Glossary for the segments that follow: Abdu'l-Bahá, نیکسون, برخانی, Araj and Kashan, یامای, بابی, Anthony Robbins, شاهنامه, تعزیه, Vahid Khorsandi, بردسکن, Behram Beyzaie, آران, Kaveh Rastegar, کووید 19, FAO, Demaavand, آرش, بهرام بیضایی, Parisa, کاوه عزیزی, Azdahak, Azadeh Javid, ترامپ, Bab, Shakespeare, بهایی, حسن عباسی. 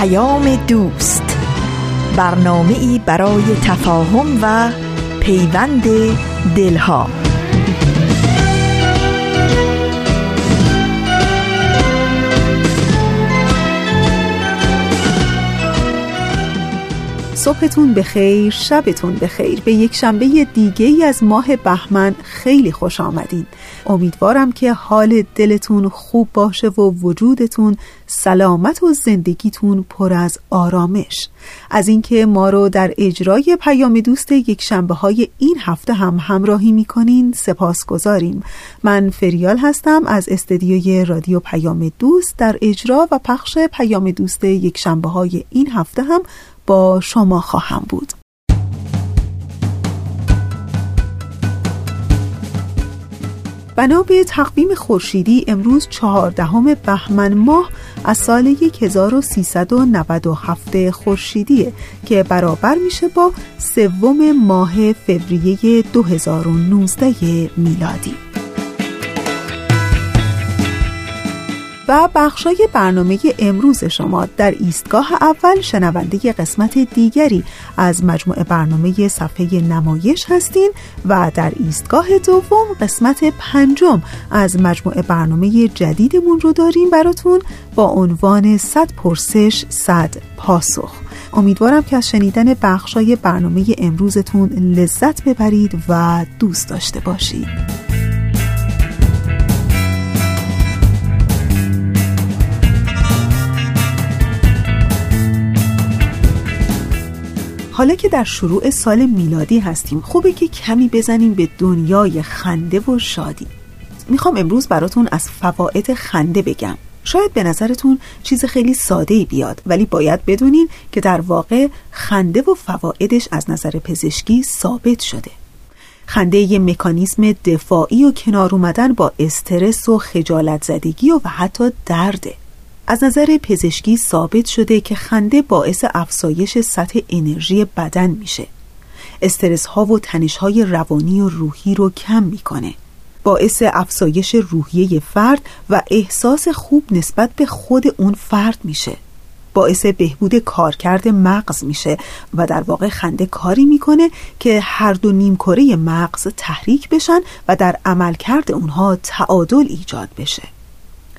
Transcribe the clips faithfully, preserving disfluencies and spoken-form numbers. پیام دوست، برنامه‌ای برای تفاهم و پیوند دلها. صبحتون بخیر، شبتون بخیر. به یک شنبه دیگه ای از ماه بهمن خیلی خوش آمدین. امیدوارم که حال دلتون خوب باشه و وجودتون سلامت و زندگیتون پر از آرامش. از اینکه ما رو در اجرای پیام دوست یک شنبه های این هفته هم همراهی میکنین سپاسگزاریم. من فریال هستم از استدیوی رادیو پیام دوست. در اجرا و پخش پیام دوست یک شنبه های این هفته هم با شما خواهم بود. بنا به تقویم خورشیدی امروز چهاردهم بهمن ماه از سال هزار و سیصد و نود و هفت خورشیدیه که برابر میشه با سوم ماه فوریه دو هزار و نوزده میلادی. و بخشای برنامه امروز شما در ایستگاه اول شنونده قسمت دیگری از مجموعه برنامه صفحه نمایش هستین و در ایستگاه دوم قسمت پنجم از مجموعه برنامه جدیدمون رو داریم براتون با عنوان صد پرسش صد پاسخ. امیدوارم که از شنیدن بخشای برنامه امروزتون لذت ببرید و دوست داشته باشید. حالا که در شروع سال میلادی هستیم خوبه که کمی بزنیم به دنیای خنده و شادی. میخوام امروز براتون از فواید خنده بگم. شاید به نظرتون چیز خیلی ساده‌ای بیاد ولی باید بدونین که در واقع خنده و فوایدش از نظر پزشکی ثابت شده. خنده یه مکانیزم دفاعی و کنار اومدن با استرس و خجالت زدگی و حتی درده. از نظر پزشکی ثابت شده که خنده باعث افزایش سطح انرژی بدن میشه. استرس ها و تنش های روانی و روحی رو کم میکنه. باعث افزایش روحیه فرد و احساس خوب نسبت به خود اون فرد میشه. باعث بهبود کارکرد مغز میشه و در واقع خنده کاری میکنه که هر دو نیمکره مغز تحریک بشن و در عملکرد اونها تعادل ایجاد بشه.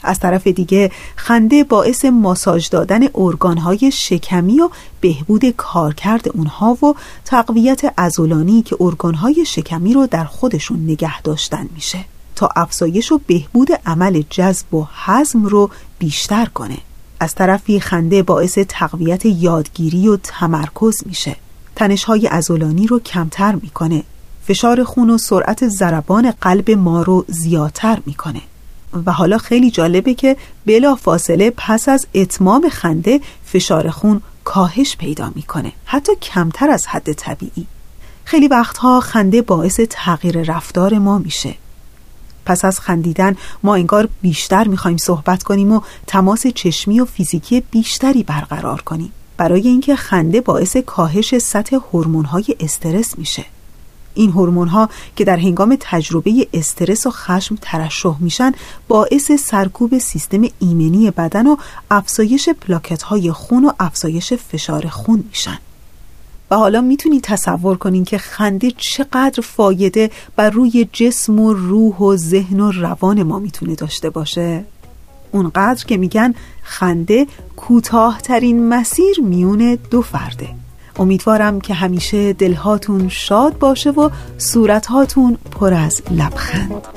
از طرف دیگه خنده باعث ماساژ دادن ارگان‌های شکمی و بهبود کارکرد اونها و تقویت عضلانی که ارگان‌های شکمی رو در خودشون نگه داشتن میشه تا افزایش و بهبود عمل جذب و هضم رو بیشتر کنه. از طرفی خنده باعث تقویت یادگیری و تمرکز میشه. تنش‌های عضلانی رو کمتر میکنه. فشار خون و سرعت ضربان قلب ما رو زیادتر میکنه. و حالا خیلی جالبه که بلا فاصله پس از اتمام خنده فشار خون کاهش پیدا میکنه، حتی کمتر از حد طبیعی. خیلی وقتها خنده باعث تغییر رفتار ما میشه. پس از خندیدن ما انگار بیشتر میخوایم صحبت کنیم و تماس چشمی و فیزیکی بیشتری برقرار کنیم، برای اینکه خنده باعث کاهش سطح هورمون‌های استرس میشه. این هورمون‌ها که در هنگام تجربه استرس و خشم ترشح میشن باعث سرکوب سیستم ایمنی بدن و افزایش پلاکت‌های خون و افزایش فشار خون میشن. و حالا میتونید تصور کنین که خنده چقدر فایده بر روی جسم و روح و ذهن و روان ما میتونه داشته باشه؟ اونقدر که میگن خنده کوتاه‌ترین مسیر میون دو فرده. امیدوارم که همیشه دلهاتون شاد باشه و صورتهاتون پر از لبخند.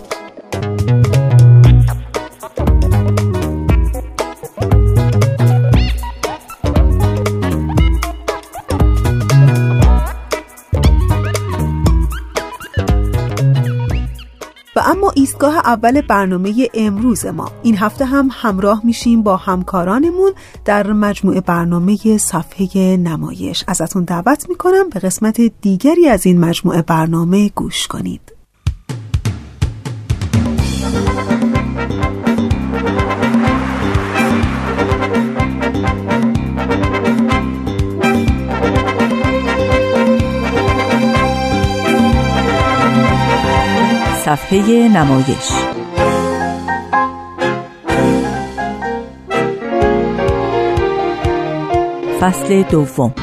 و اما ایستگاه اول برنامه امروز ما این هفته هم همراه میشیم با همکارانمون در مجموعه برنامه صفحه نمایش. ازتون دعوت میکنم به قسمت دیگری از این مجموعه برنامه گوش کنید. صفحه نمایش. فصل دوم.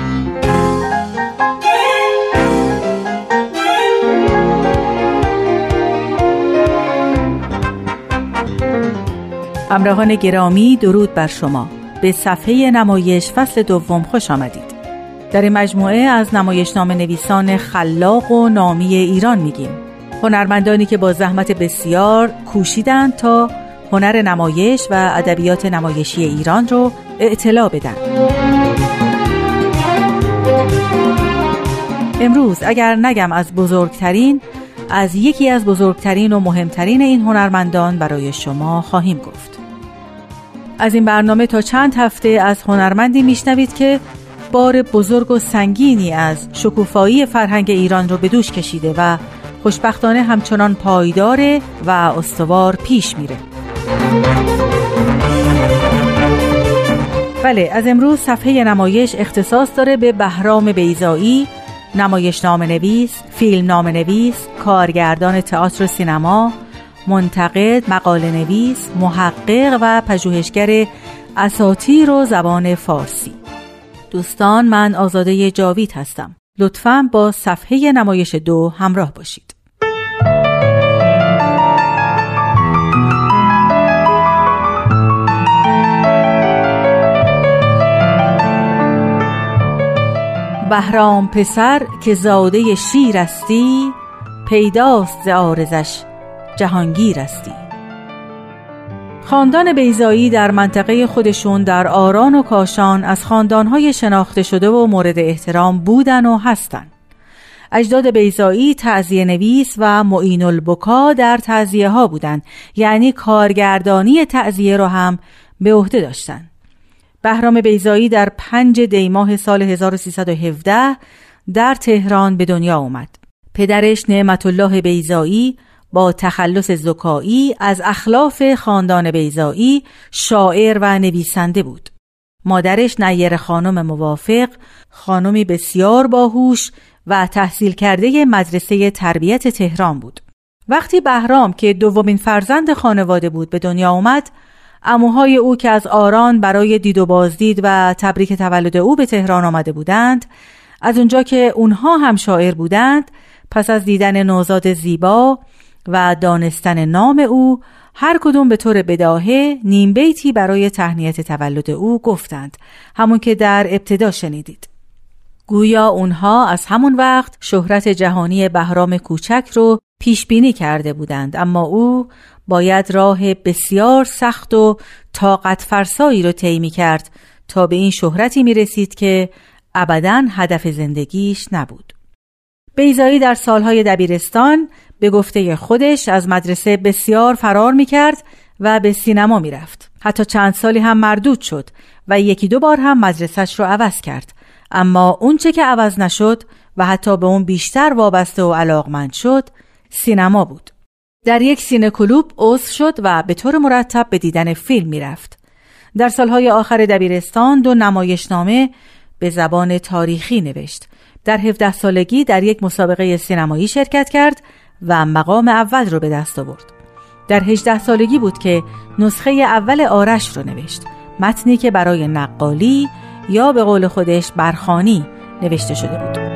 همراهان گرامی، درود بر شما. به صفحه نمایش فصل دوم خوش آمدید. در این مجموعه از نمایشنامه نویسان خلاق و نامی ایران میگیم. هنرمندانی که با زحمت بسیار کوشیدند تا هنر نمایش و ادبیات نمایشی ایران رو اطلاع بدن. امروز اگر نگم از بزرگترین، از یکی از بزرگترین و مهمترین این هنرمندان برای شما خواهیم گفت. از این برنامه تا چند هفته از هنرمندی میشنوید که بار بزرگ و سنگینی از شکوفایی فرهنگ ایران رو به دوش کشیده و خوشبختانه همچنان پایداره و استوار پیش میره. بله، از امروز صفحه نمایش اختصاص داره به بهرام بیضایی، نمایشنامه نویس، فیلمنامه نویس، کارگردان تئاتر و سینما، منتقد، مقاله نویس، محقق و پژوهشگر اساطیر و زبان فارسی. دوستان، من آزاده جاوید هستم. لطفاً با صفحه نمایش دو همراه باشید. بهرام پسر که زاده شیرستی، پیداست ز عارضش جهانگیرستی. خاندان بیضایی در منطقه خودشون در آران و کاشان از خاندانهای شناخته شده و مورد احترام بودن و هستن. اجداد بیضایی تعزیه نویس و معین البکا در تعزیه ها بودن، یعنی کارگردانی تعزیه رو هم به عهده داشتن. بهرام بیضایی در پنج دیماه سال هزار و سیصد و هفده در تهران به دنیا اومد. پدرش نعمت‌الله بیضایی با تخلص زکایی از اخلاف خاندان بیضایی شاعر و نویسنده بود. مادرش نیر خانم موافق، خانمی بسیار باهوش و تحصیل کرده مدرسه تربیت تهران بود. وقتی بهرام که دومین فرزند خانواده بود به دنیا اومد، عموهای او که از آران برای دید و بازدید و تبریک تولد او به تهران آمده بودند، از اونجا که اونها هم شاعر بودند، پس از دیدن نوزاد زیبا و دانستن نام او، هر کدوم به طور بداهه نیم بیتی برای تهنیت تولد او گفتند، همون که در ابتدا شنیدید. گویا اونها از همون وقت شهرت جهانی بهرام کوچک رو پیش بینی کرده بودند، اما او باید راه بسیار سخت و طاقت فرسایی رو طی می‌کرد تا به این شهرتی می‌رسید که ابداً هدف زندگیش نبود. بیضایی در سالهای دبیرستان به گفته خودش از مدرسه بسیار فرار می‌کرد و به سینما می‌رفت. حتی چند سالی هم مردود شد و یکی دو بار هم مدرسه‌اش رو عوض کرد، اما اون چه که عوض نشد و حتی به اون بیشتر وابسته و علاقمند شد، سینما بود. در یک سینه کلوب عضو شد و به طور مرتب به دیدن فیلم میرفت. در سالهای آخر دبیرستان دو نمایشنامه به زبان تاریخی نوشت. در هفده سالگی در یک مسابقه سینمایی شرکت کرد و مقام اول رو به دست آورد. در هجده سالگی بود که نسخه اول آرش رو نوشت، متنی که برای نقالی یا به قول خودش برخانی نوشته شده بود.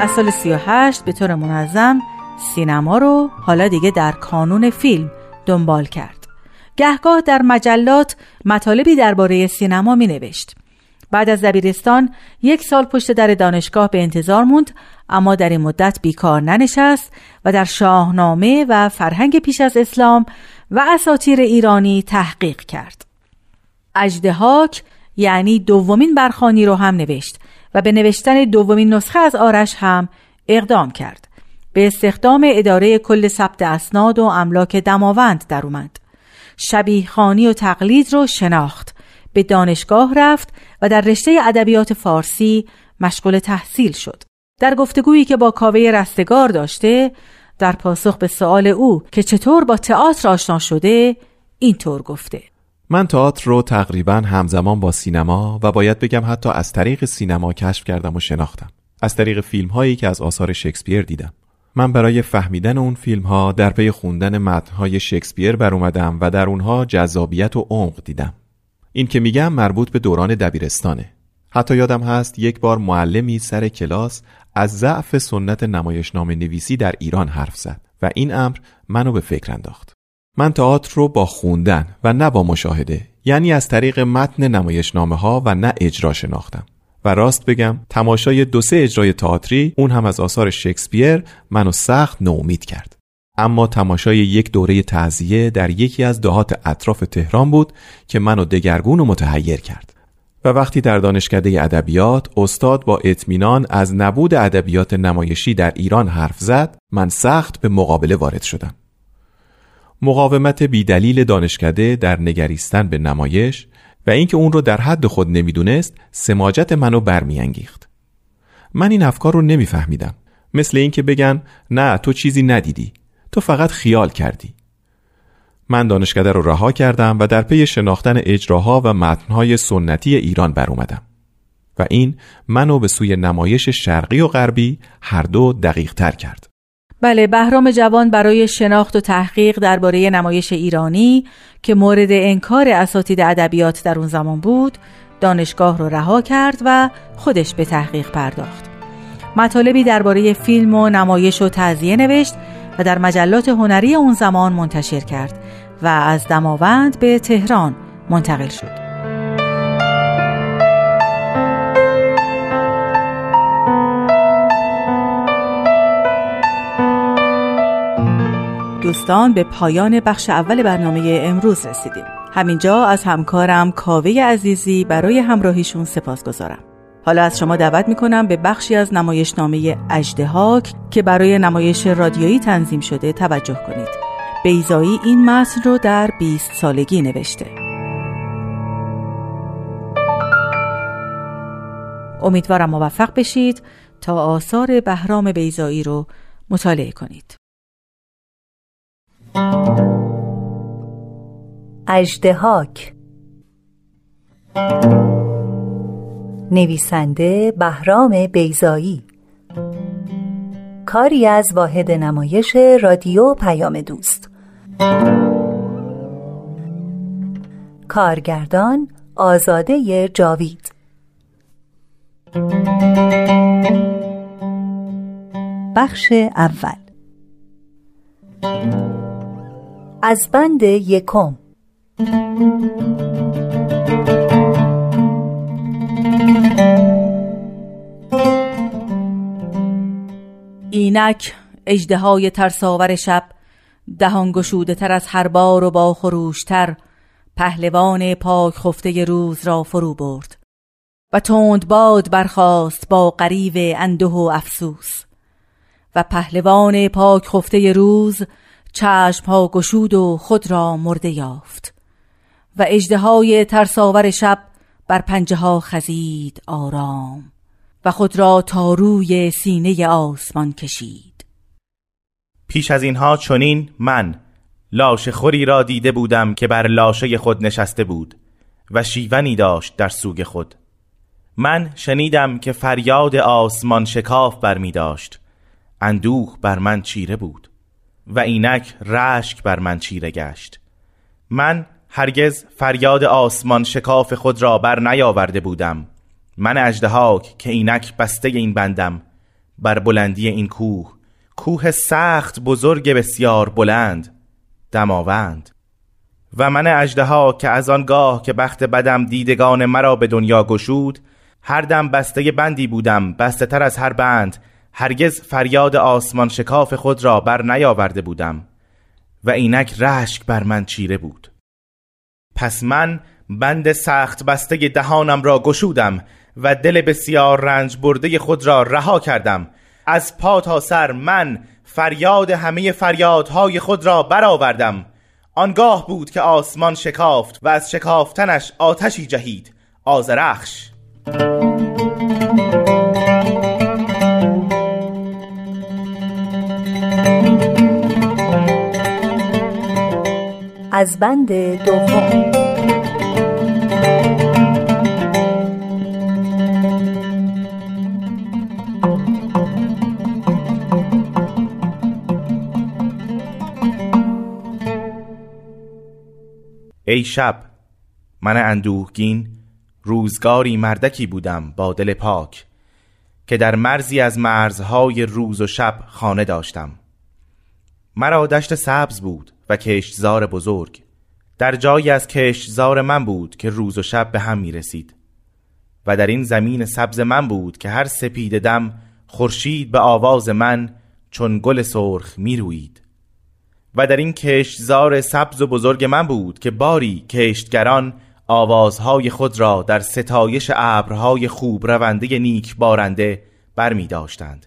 از سال سی و هشت به طور منظم سینما رو حالا دیگه در کانون فیلم دنبال کرد. گهگاه در مجلات مطالبی درباره سینما می نوشت. بعد از دبیرستان یک سال پشت در دانشگاه به انتظار موند، اما در این مدت بیکار ننشست و در شاهنامه و فرهنگ پیش از اسلام و اساطیر ایرانی تحقیق کرد. اژدهاک یعنی دومین برخانی رو هم نوشت و به نوشتن دومین نسخه از آرش هم اقدام کرد. به استخدام اداره کل ثبت اسناد و املاک دماوند در اومد. شبیه خوانی و تقلید رو شناخت، به دانشگاه رفت و در رشته ادبیات فارسی مشغول تحصیل شد. در گفتگویی که با کاوه رستگار داشته، در پاسخ به سؤال او که چطور با تئاتر آشنا شده، اینطور گفته: من تئاتر رو تقریباً همزمان با سینما و باید بگم حتی از طریق سینما کشف کردم و شناختم. از طریق فیلم‌هایی که از آثار شکسپیر دیدم. من برای فهمیدن اون فیلم‌ها در پی خوندن متن‌های شکسپیر بر اومدم و در اونها جذابیت و عمق دیدم. این که میگم مربوط به دوران دبیرستانه. حتی یادم هست یک بار معلمی سر کلاس از ضعف سنت نمایشنامه نویسی در ایران حرف زد و این امر منو به فکر انداخت. من تئاتر رو با خوندن و نه با مشاهده، یعنی از طریق متن نمایشنامه‌ها و نه اجرا شناختم. و راست بگم تماشای دو سه اجرای تئاتری، اون هم از آثار شکسپیر، منو سخت ناامید کرد. اما تماشای یک دوره تعزیه در یکی از دهات اطراف تهران بود که منو دگرگون و متحیر کرد. و وقتی در دانشکده ادبیات استاد با اطمینان از نبود ادبیات نمایشی در ایران حرف زد، من سخت به مقابله وارد شدم. مقاومت بیدلیل دانشکده در نگریستن به نمایش و اینکه اون رو در حد خود نمیدونست سماجت منو برمیانگیخت. من این افکار رو نمیفهمیدم. مثل اینکه بگن نه تو چیزی ندیدی، تو فقط خیال کردی. من دانشکده رو رها کردم و در پی شناختن اجراها و متن‌های سنتی ایران بر اومدم و این منو به سوی نمایش شرقی و غربی هر دو دقیق‌تر کرد. بله، بهرام جوان برای شناخت و تحقیق درباره نمایش ایرانی که مورد انکار اساتید ادبیات در اون زمان بود، دانشگاه رو رها کرد و خودش به تحقیق پرداخت. مطالبی درباره فیلم و نمایش و تعزیه نوشت و در مجلات هنری اون زمان منتشر کرد و از دماوند به تهران منتقل شد. دوستان، به پایان بخش اول برنامه امروز رسیدیم. همینجا از همکارم کاوه عزیزی برای همراهیشون سپاسگزارم. حالا از شما دعوت میکنم به بخشی از نمایشنامه اژدهاک که برای نمایش رادیویی تنظیم شده توجه کنید. بیضایی این متن رو در بیست سالگی نوشته. امیدوارم موفق بشید تا آثار بهرام بیضایی رو مطالعه کنید. اژدهاک، نویسنده بهرام بیضایی، کاری از واحد نمایش رادیو پیام دوست، کارگردان آزاده جاوید. بخش اول، از بند یکم. اینک اژدهای ترساور شب، دهان گشوده تر از هر بار و با خروشتر، پهلوان پاک خفته روز را فرو برد و تند باد برخاست با غریو انده و افسوس. و پهلوان پاک خفته روز چشم ها گشود و خود را مرده یافت و اژدهای ترساور شب بر پنجه ها خزید آرام و خود را تا روی سینه آسمان کشید. پیش از اینها چنین من لاشه خوری را دیده بودم که بر لاشه خود نشسته بود و شیونی داشت در سوگ خود. من شنیدم که فریاد آسمان شکاف بر می داشت، اندوه بر من چیره بود و اینک رشک بر من چیره گشت. من هرگز فریاد آسمان شکاف خود را بر نیاورده بودم. من اژدهاک که اینک بسته این بندم، بر بلندی این کوه، کوه سخت بزرگ بسیار بلند، دماوند. و من اژدهاک که از آنگاه که بخت بدم دیدگان مرا به دنیا گشود، هر دم بسته بندی بودم، بسته تر از هر بند، هرگز فریاد آسمان شکاف خود را بر نیاورده بودم و اینک رشک بر من چیره بود. پس من بند سخت بسته دهانم را گشودم و دل بسیار رنج برده خود را رها کردم. از پا تا سر من فریاد همه فریادهای خود را برآوردم. آنگاه بود که آسمان شکافت و از شکافتنش آتشی جهید، آذرخش. از بند دوم. ای شب من اندوهگین روزگاری مردکی بودم با دل پاک که در مرزی از مرزهای روز و شب خانه داشتم. مرا دشت سبز بود و کشتزار بزرگ، در جایی از کشتزار من بود که روز و شب به هم می رسید و در این زمین سبز من بود که هر سپید دم خورشید به آواز من چون گل سرخ می روید و در این کشتزار سبز و بزرگ من بود که باری کشتگران آوازهای خود را در ستایش ابرهای خوب رونده نیک بارنده بر می داشتند.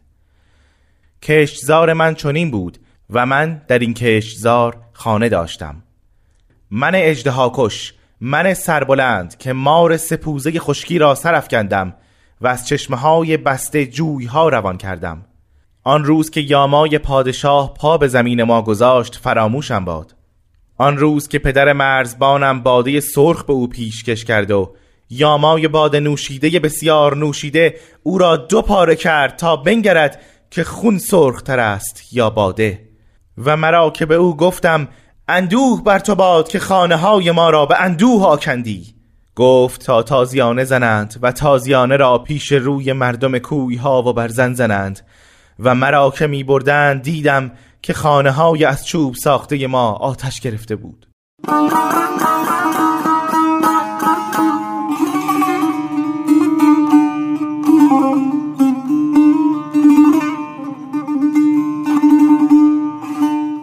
کشتزار من چنین بود و من در این کشتزار خانه داشتم. من اژدهاکش، من سربلند که مار سپوزه خشکی را سرافکندم و از چشمهای بسته جویها روان کردم. آن روز که یامای پادشاه پا به زمین ما گذاشت فراموشم باد. آن روز که پدر مرزبانم باده سرخ به او پیشکش کرد و یامای باده نوشیده بسیار نوشیده او را دو پاره کرد تا بنگرد که خون سرخ تر است یا باده. و مرا که به او گفتم اندوه بر تو باد که خانه های ما را به اندوه آکندی، گفت تا تازیانه زنند و تازیانه را پیش روی مردم کوی ها و برزن زنند. و مرا که می بردند دیدم که خانه های از چوب ساخته ما آتش گرفته بود.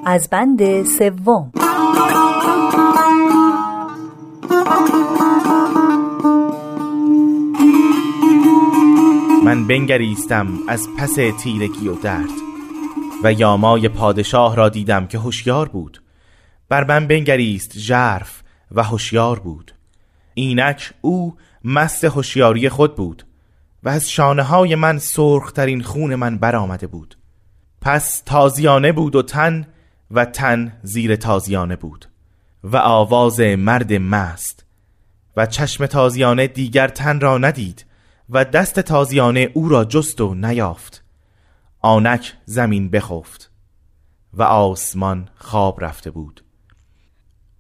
از بند سوم. من بنگریستم از پس تیرگی و درد و یامای پادشاه را دیدم که هوشیار بود. بر من بنگریست ژرف و هوشیار بود. اینک او مست هوشیاری خود بود و از شانه‌های من سرخ‌ترین خون من برآمده بود. پس تازیانه بود و تن و تن زیر تازیانه بود و آواز مرد مست و چشم تازیانه دیگر تن را ندید و دست تازیانه او را جست و نیافت. آنک زمین بخفت و آسمان خواب رفته بود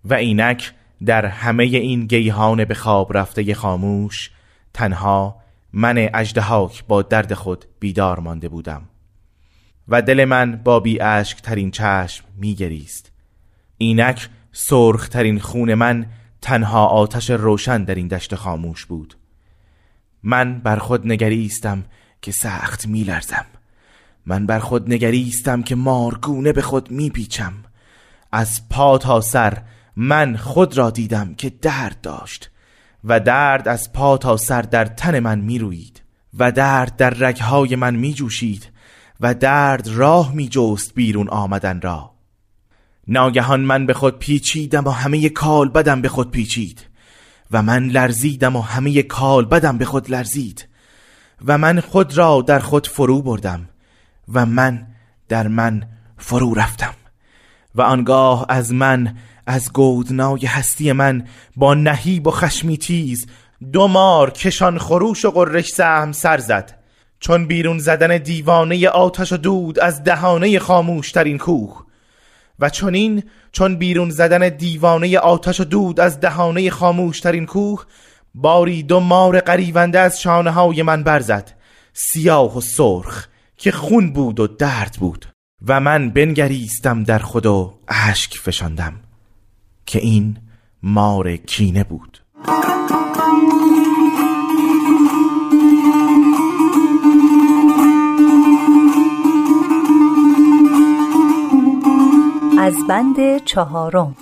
و اینک در همه این گیهان به خواب رفته خاموش تنها من اژدهاک با درد خود بیدار مانده بودم و دل من با بی اشک ترین چشم می گریست. اینک سرخ ترین خون من تنها آتش روشن در این دشت خاموش بود. من بر خود نگریستم که سخت می لرزم. من بر خود نگریستم که مارگونه به خود می پیچم. از پا تا سر من خود را دیدم که درد داشت و درد از پا تا سر در تن من می روید و درد در رگهای من می جوشید و درد راه می جست بیرون آمدن را. ناگهان من به خود پیچیدم و همه کال بدم به خود پیچید و من لرزیدم و همه کال بدم به خود لرزید و من خود را در خود فرو بردم و من در من فرو رفتم و آنگاه از من، از گودنای هستی من، با نهیب و خشمی تیز دو مار کشان خروش و قرش سهم سر زد، چون بیرون زدن دیوانه آتش و دود از دهانه خاموش ترین کوه. و چنین چون بیرون زدن دیوانه آتش و دود از دهانه خاموش ترین کوه، باری دو مار غریونده از شانه های من برزد، سیاه و سرخ که خون بود و درد بود. و من بنگریستم در خود و اشک فشاندم که این مار کینه بود. از بند چهارم.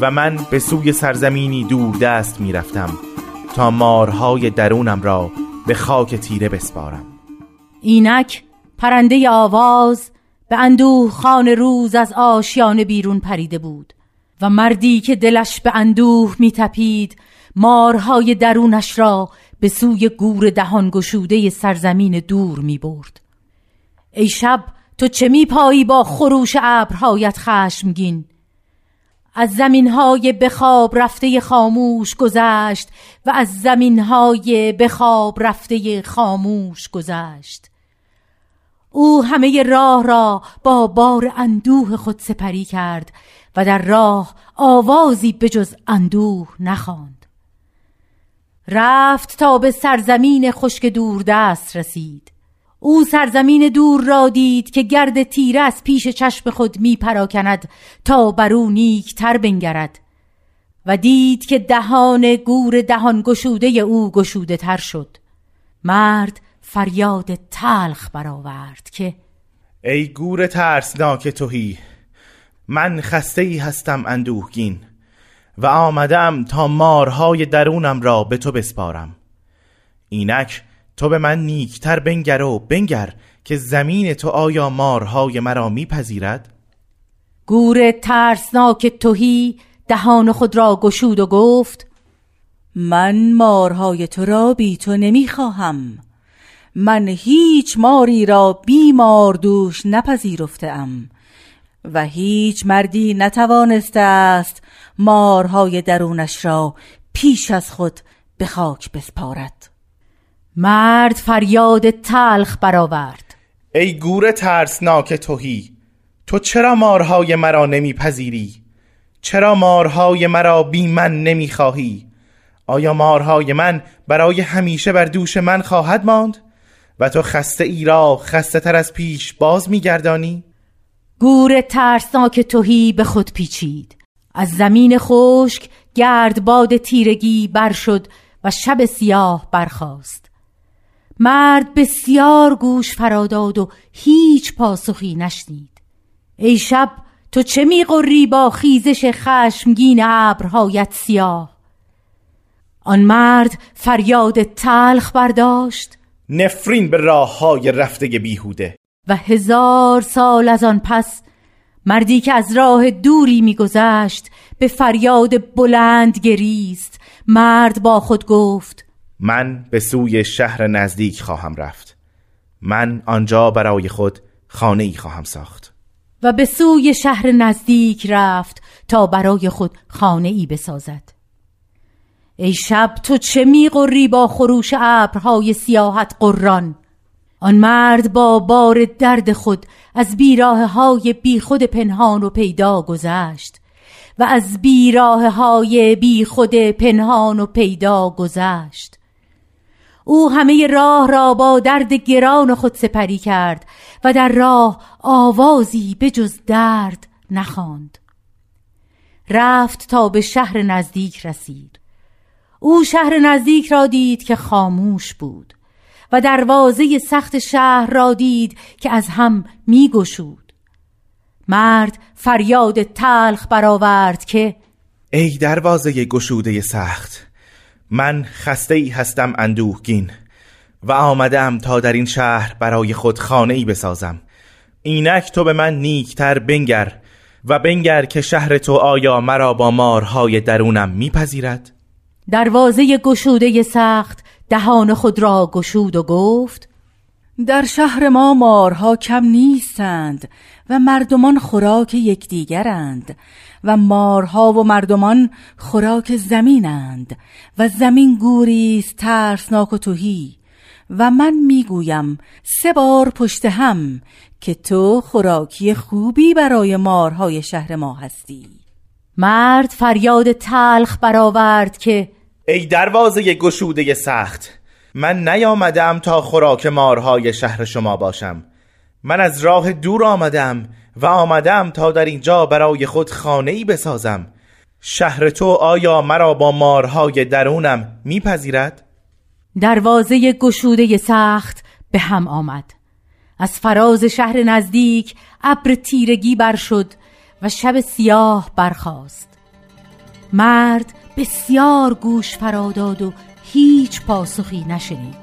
و من به سوی سرزمینی دور دست می رفتم تا مارهای درونم را به خاک تیره بسپارم. اینک پرنده آواز به اندوه خان روز از آشیانه بیرون پریده بود و مردی که دلش به اندوه می تپید مارهای درونش را به سوی گور دهان گشوده سرزمین دور می برد. ای شب تو چه می پایی با خروش ابرهایت خشمگین؟ از زمینهای بخواب رفته خاموش گذشت و از زمینهای بخواب رفته خاموش گذشت. او همه راه را با بار اندوه خود سپری کرد و در راه آوازی بجز اندوه نخواند. رفت تا به سرزمین خشک دوردست رسید. او سرزمین دور را دید که گرد تیره از پیش چشم خود می پراکند تا بر او نیک تر بنگرد و دید که دهان گور دهان گشوده او گشوده تر شد. مرد فریاد تلخ برآورد که ای گور ترسناک تهی، من خسته ای هستم اندوهگین و آمدم تا مارهای درونم را به تو بسپارم. اینک تو به من نیکتر بنگر و بنگر که زمین تو آیا مارهای مرا میپذیرد؟ گور ترسناک تهی دهان خود را گشود و گفت من مارهای تو را بی تو نمیخواهم، من هیچ ماری را بی مار دوش نپذیرفتم و هیچ مردی نتوانسته است مارهای درونش را پیش از خود به خاک بسپارد. مرد فریاد تلخ برآورد ای گور ترسناک تهی، تو چرا مارهای مرا نمیپذیری؟ چرا مارهای مرا بی من نمیخواهی؟ آیا مارهای من برای همیشه بر دوش من خواهد ماند و تو خسته ای را خسته تر از پیش باز میگردانی؟ گور ترسناک تهی به خود پیچید. از زمین خشک گرد باد تیرگی بر شد و شب سیاه برخاست. مرد بسیار گوش فراداد و هیچ پاسخی نشنید. ای شب تو چه می‌غری با خیزش خشمگین ابرهایت سیاه؟ آن مرد فریاد تلخ برداشت نفرین به راه‌های رفته بیهوده. و هزار سال از آن پس مردی که از راه دوری می‌گذشت به فریاد بلند گریست. مرد با خود گفت من به سوی شهر نزدیک خواهم رفت، من آنجا برای خود خانه‌ای خواهم ساخت. و به سوی شهر نزدیک رفت تا برای خود خانه‌ای بسازد. ای شب تو چه می‌غری با خروش ابرهای سیاهت قران؟ آن مرد با بار درد خود از بیراههای بیخود پنهان و پیدا گذشت و از بیراههای بیخود پنهان و پیدا گذشت. او همه راه را با درد گران خود سپری کرد و در راه آوازی به جز درد نخواند. رفت تا به شهر نزدیک رسید. او شهر نزدیک را دید که خاموش بود و دروازه سخت شهر را دید که از هم می گشود. مرد فریاد تلخ برآورد که ای دروازه گشوده سخت، من خسته ای هستم اندوهگین و آمدم تا در این شهر برای خود خانه ای بسازم. اینک تو به من نیکتر بنگر و بنگر که شهر تو آیا مرا با مارهای درونم میپذیرد؟ دروازه گشوده سخت دهان خود را گشود و گفت در شهر ما مارها کم نیستند و مردمان خوراک یکدیگرند و مارها و مردمان خوراک زمینند و زمین گوریست ترسناک و تهی و من میگویم سه بار پشت هم که تو خوراکی خوبی برای مارهای شهر ما هستی. مرد فریاد تلخ برآورد که ای دروازه گشوده سخت، من نیامدم تا خوراک مارهای شهر شما باشم، من از راه دور آمدم و آمدم تا در اینجا برای خود خانه‌ای بسازم. شهر تو آیا مرا با مارهای درونم میپذیرد؟ دروازه گشوده سخت به هم آمد. از فراز شهر نزدیک ابر تیرگی بر شد و شب سیاه برخاست. مرد بسیار گوش فراداد و هیچ پاسخی نشنید.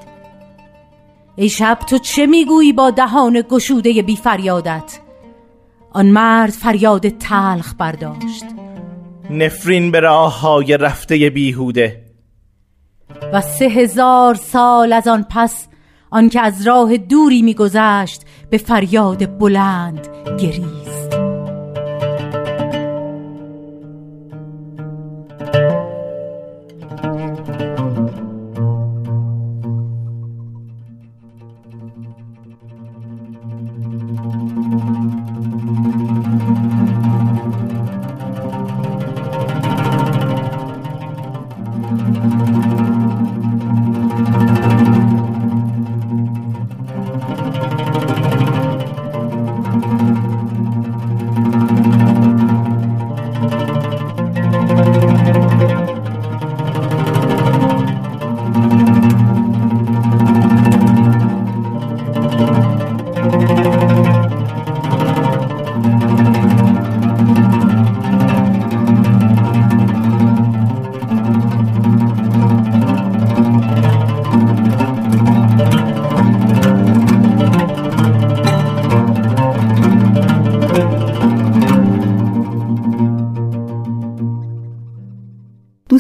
ای شب تو چه میگویی با دهان گشوده بی فریادت؟ آن مرد فریاد تلخ برداشت نفرین به راه‌های رفته بیهوده. و سه هزار سال از آن پس آن که از راه دوری میگذشت به فریاد بلند گریست.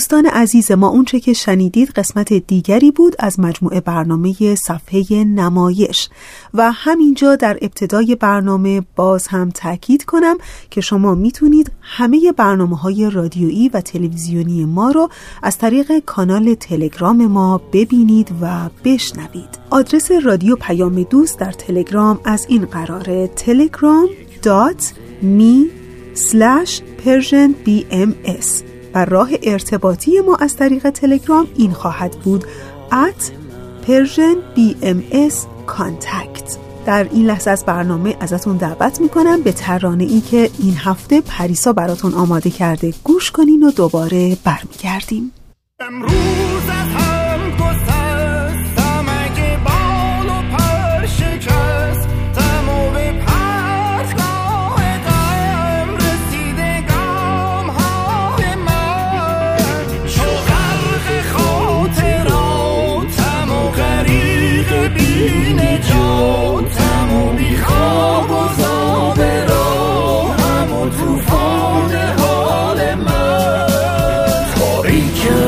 دوستان عزیز ما، اونچه که شنیدید قسمت دیگری بود از مجموعه برنامه صفحه نمایش و همینجا در ابتدای برنامه باز هم تاکید کنم که شما میتونید همه برنامه‌های رادیویی و تلویزیونی ما رو از طریق کانال تلگرام ما ببینید و بشنوید. آدرس رادیو پیام دوست در تلگرام از این قراره: telegram dot me slash persian b m s. و راه ارتباطی ما از طریق تلگرام این خواهد بود: at persian b m s contact. در این لحظه از برنامه ازتون دعوت میکنم به ترانه ای که این هفته پریسا براتون آماده کرده گوش کنین و دوباره برمیگردیم. امروز از هم گسستم، اگه بال و پر شکست، تمو به پرگاه دم رسیده گام‌ها من، شو غرق خاطراتم و غریق بی نجاتم و بی خواب و زابر راهم و توفان حال من تاریکه.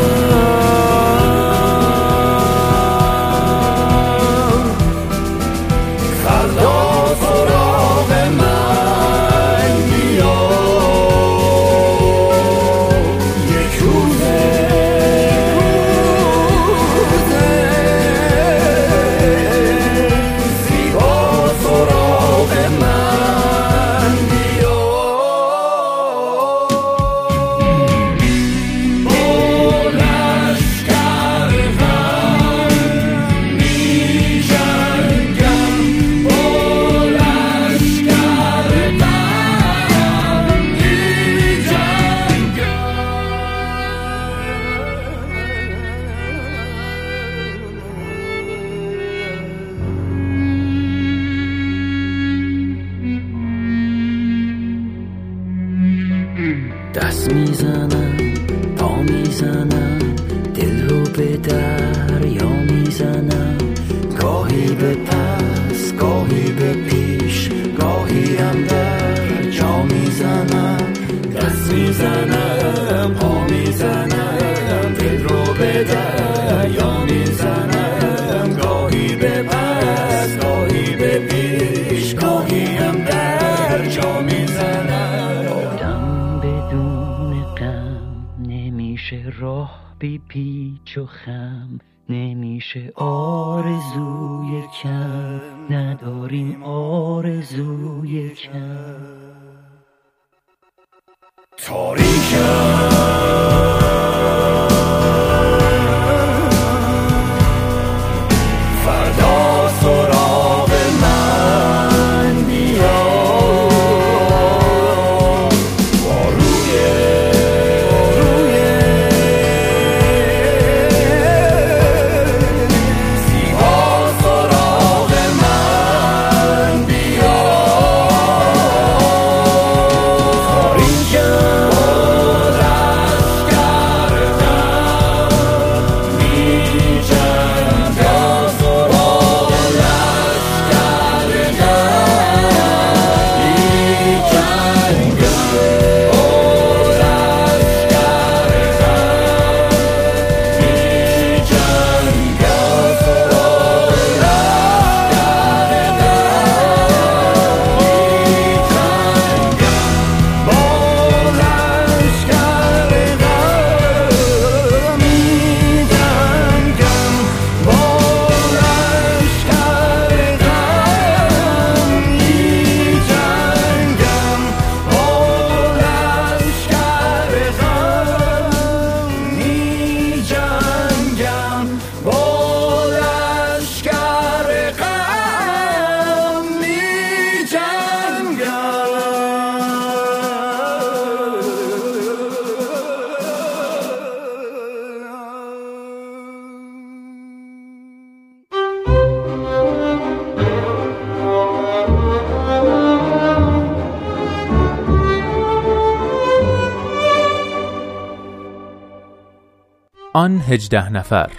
آن هجده نفر،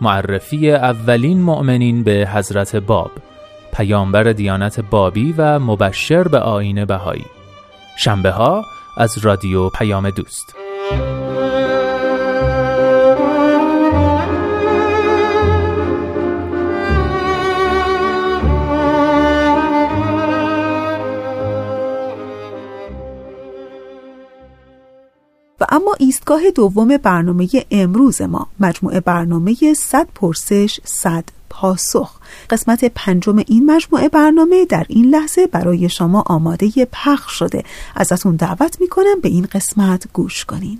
معرفی اولین مؤمنین به حضرت باب، پیامبر دیانت بابی و مبشر به آیین بهایی. شنبه ها از رادیو پیام دوست. ایستگاه دوم برنامه امروز ما، مجموعه برنامه صد پرسش صد پاسخ، قسمت پنجم این مجموعه برنامه در این لحظه برای شما آماده پخش شده. ازتون دعوت میکنم به این قسمت گوش کنین.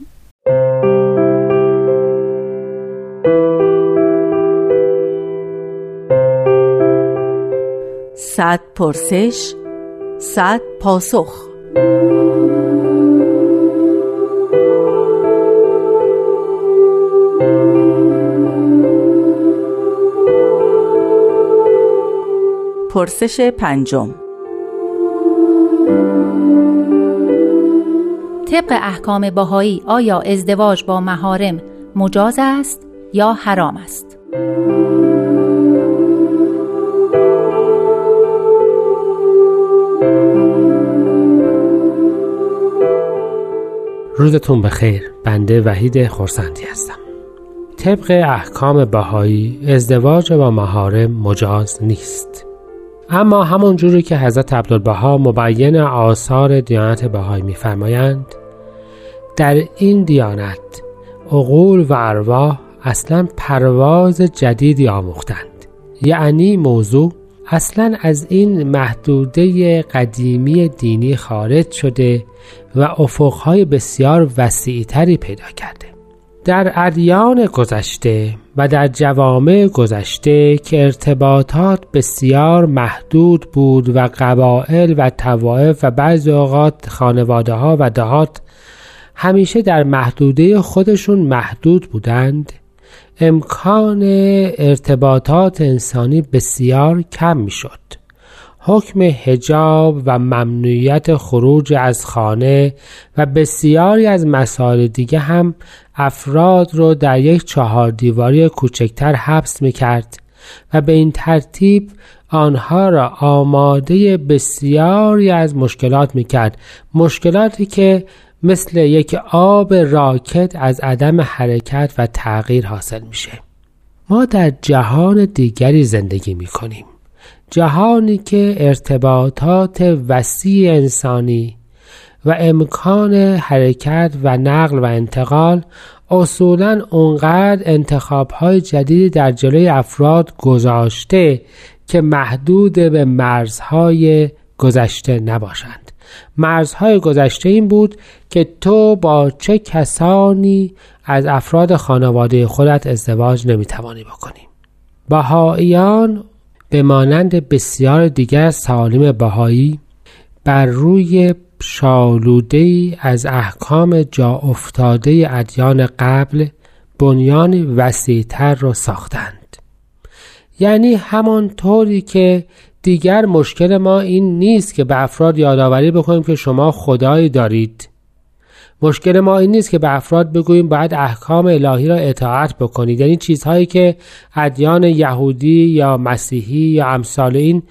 صد پرسش صد پاسخ. پرسش پنجم. طبق احکام بهایی آیا ازدواج با محارم مجاز است یا حرام است؟ روزتون بخیر، بنده وحید خورسندی هستم. طبق احکام بهایی ازدواج با محارم مجاز نیست، اما همون جوری که حضرت عبدالبها مبین آثار دیانت بهایی می‌فرمایند، در این دیانت عقول و ارواح اصلاً پرواز جدیدی آموختند، یعنی موضوع اصلاً از این محدوده قدیمی دینی خارج شده و افقهای بسیار وسیع‌تری پیدا کرده. در ادیان گذشته و در جوامع گذشته که ارتباطات بسیار محدود بود و قبایل و طوائف و بعضی اوقات خانواده‌ها و دهات همیشه در محدوده خودشون محدود بودند، امکان ارتباطات انسانی بسیار کم میشد. حکم حجاب و ممنوعیت خروج از خانه و بسیاری از مسائل دیگه هم افراد رو در یک چهار دیواری کوچکتر حبس میکرد و به این ترتیب آنها را آماده بسیاری از مشکلات میکرد، مشکلاتی که مثل یک آب راکت از عدم حرکت و تغییر حاصل میشه. ما در جهان دیگری زندگی میکنیم، جهانی که ارتباطات وسیع انسانی و امکان حرکت و نقل و انتقال اصولاً اونقدر انتخاب‌های جدیدی در جلوی افراد گذاشته که محدود به مرزهای گذشته نباشند. مرزهای گذشته این بود که تو با چه کسانی از افراد خانواده خودت ازدواج نمیتوانی بکنی. بهائیان به مانند بسیار دیگر سالم بهایی بر روی شالوده‌ای از احکام جا افتاده ادیان قبل بنیانی وسیع‌تر را ساختند. یعنی همان طوری که دیگر مشکل ما این نیست که به افراد یادآوری بکنیم که شما خدایی دارید، مشکل ما این نیست که به افراد بگوییم باید احکام الهی را اطاعت بکنید، یعنی چیزهایی که ادیان یهودی یا مسیحی یا امثال این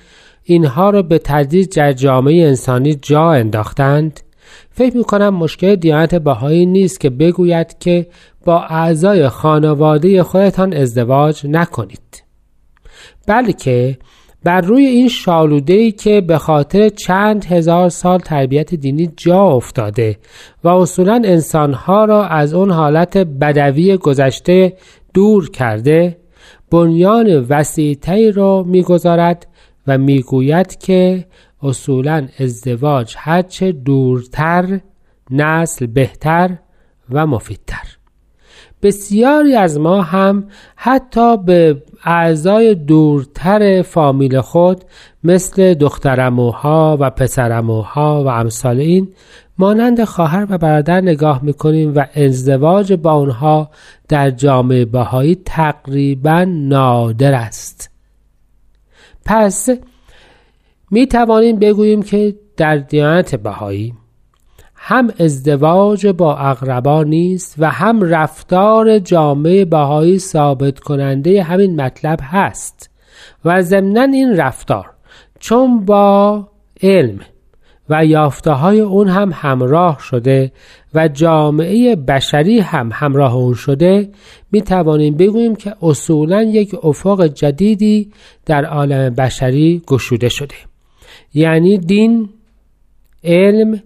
اینها را به تدریج در جامعه انسانی جا انداختند. فکر میکنم مشکل دیانت بهایی نیست که بگوید که با اعضای خانواده خودتان ازدواج نکنید، بلکه بر روی این شالوده‌ای که به خاطر چند هزار سال تربیت دینی جا افتاده و اصولاً انسانها را از اون حالت بدوی گذشته دور کرده، بنیان وسیع‌تری را می‌گذارد و می‌گوید که اصولاً ازدواج هرچه دورتر، نسل بهتر و مفیدتر. بسیاری از ما هم حتی به اعضای دورتر فامیل خود مثل دخترعموها و پسرعموها و امثال این مانند خواهر و برادر نگاه میکنیم و ازدواج با آنها در جامعه بهایی تقریبا نادر است. پس میتوانیم بگوییم که در دیانت بهایی هم ازدواج با اقربا نیست و هم رفتار جامعه بهایی ثابت کننده همین مطلب هست و ضمناً این رفتار چون با علم و یافته‌های اون هم همراه شده و جامعه بشری هم همراه اون شده، می توانیم بگوییم که اصولاً یک افق جدیدی در عالم بشری گشوده شده، یعنی دین، علم،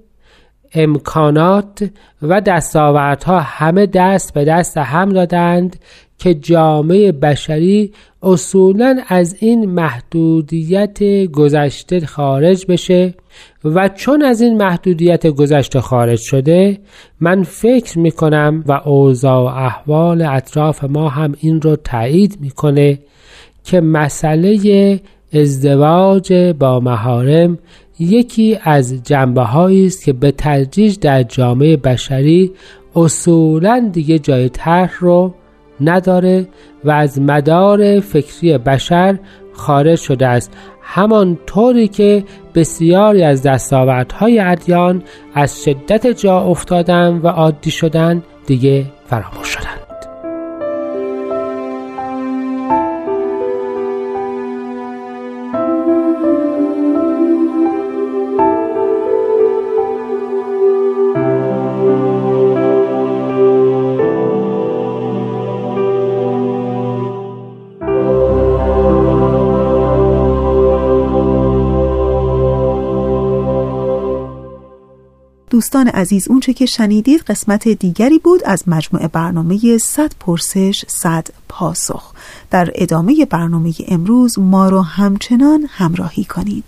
امکانات و دستاوردها همه دست به دست هم دادند که جامعه بشری اصولاً از این محدودیت گذشته خارج بشه، و چون از این محدودیت گذشته خارج شده، من فکر میکنم و اوضاع و احوال اطراف ما هم این رو تایید میکنه که مسئله ازدواج با محارم یکی از جنبه‌هایی است که به تدریج در جامعه بشری اصولاً دیگه جای طرح رو نداره و از مدار فکری بشر خارج شده است، همان طوری که بسیاری از دستاوردهای ادیان از شدت جا افتادن و عادی شدن دیگه فراموش شدند. دوستان عزیز، اونچه که شنیدید قسمت دیگری بود از مجموعه برنامه صد پرسش صد پاسخ. در ادامه برنامه امروز ما رو همچنان همراهی کنید.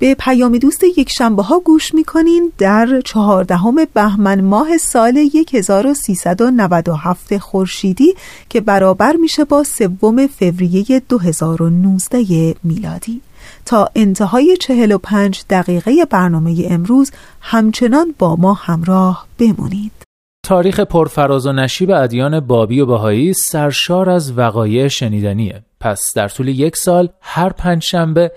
به پیام دوست یک شنبه ها گوش میکنین در چهاردهم بهمن ماه سال هزار و سیصد و نود و هفت خورشیدی که برابر میشه با سوم فوریه دو هزار و نوزده میلادی. تا انتهای چهل و پنج دقیقه برنامه امروز همچنان با ما همراه بمونید. تاریخ پرفراز و نشیب ادیان بابی و بهایی سرشار از وقایع شنیدنیه. پس در طول یک سال هر پنجشنبه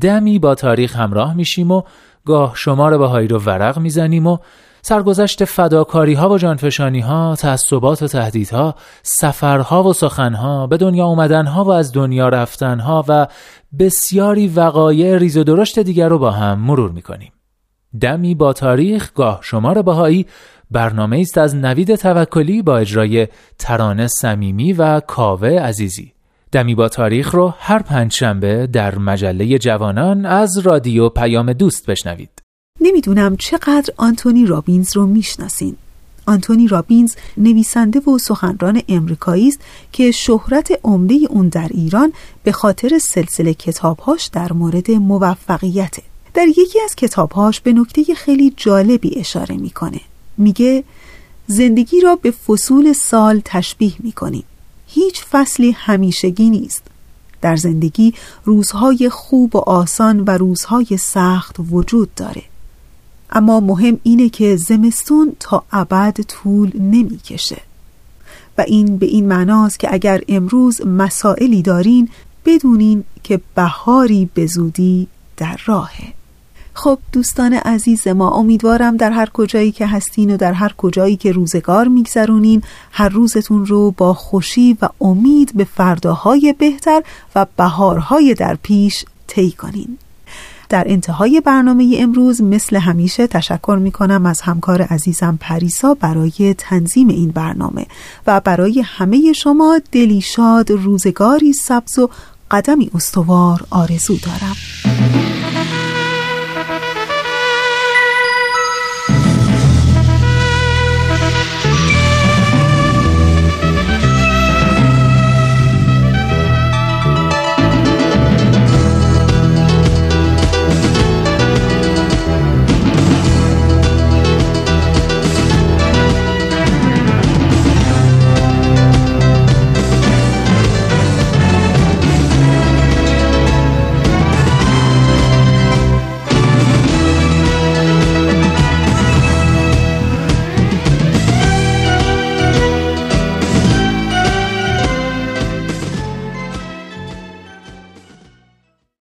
دمی با تاریخ همراه میشیم و گاه شمار بهایی رو ورق میزنیم و سرگذشت فداکاری ها و جانفشانی ها، تعصبات و تهدیدها، سفرها و سخنها، به دنیا اومدنها و از دنیا رفتنها و بسیاری وقایع ریز و درشت دیگر رو با هم مرور میکنیم. دمی با تاریخ گاه شمار بهایی برنامه است از نوید توکلی با اجرای ترانه صمیمی و کاوه عزیزی. دمی با تاریخ رو هر پنجشنبه در مجله جوانان از رادیو پیام دوست بشنوید. نمیدونم چقدر آنتونی رابینز رو میشناسین. آنتونی رابینز نویسنده و سخنران امریکایی است که شهرت عمده اون در ایران به خاطر سلسله کتابهاش در مورد موفقیته. در یکی از کتابهاش به نکته خیلی جالبی اشاره میکنه. میگه زندگی را به فصول سال تشبیه میکنیم. هیچ فصلی همیشگی نیست. در زندگی روزهای خوب و آسان و روزهای سخت وجود داره. اما مهم اینه که زمستون تا ابد طول نمی کشه. و این به این معناست که اگر امروز مسائلی دارین بدونین که بهاری به زودی در راهه. خب دوستان عزیز ما، امیدوارم در هر کجایی که هستین و در هر کجایی که روزگار میگذرونین هر روزتون رو با خوشی و امید به فرداهای بهتر و بهارهای در پیش طی کنین. در انتهای برنامه امروز مثل همیشه تشکر میکنم از همکار عزیزم پریسا برای تنظیم این برنامه و برای همه شما دلی شاد، روزگاری سبز و قدمی استوار آرزو دارم.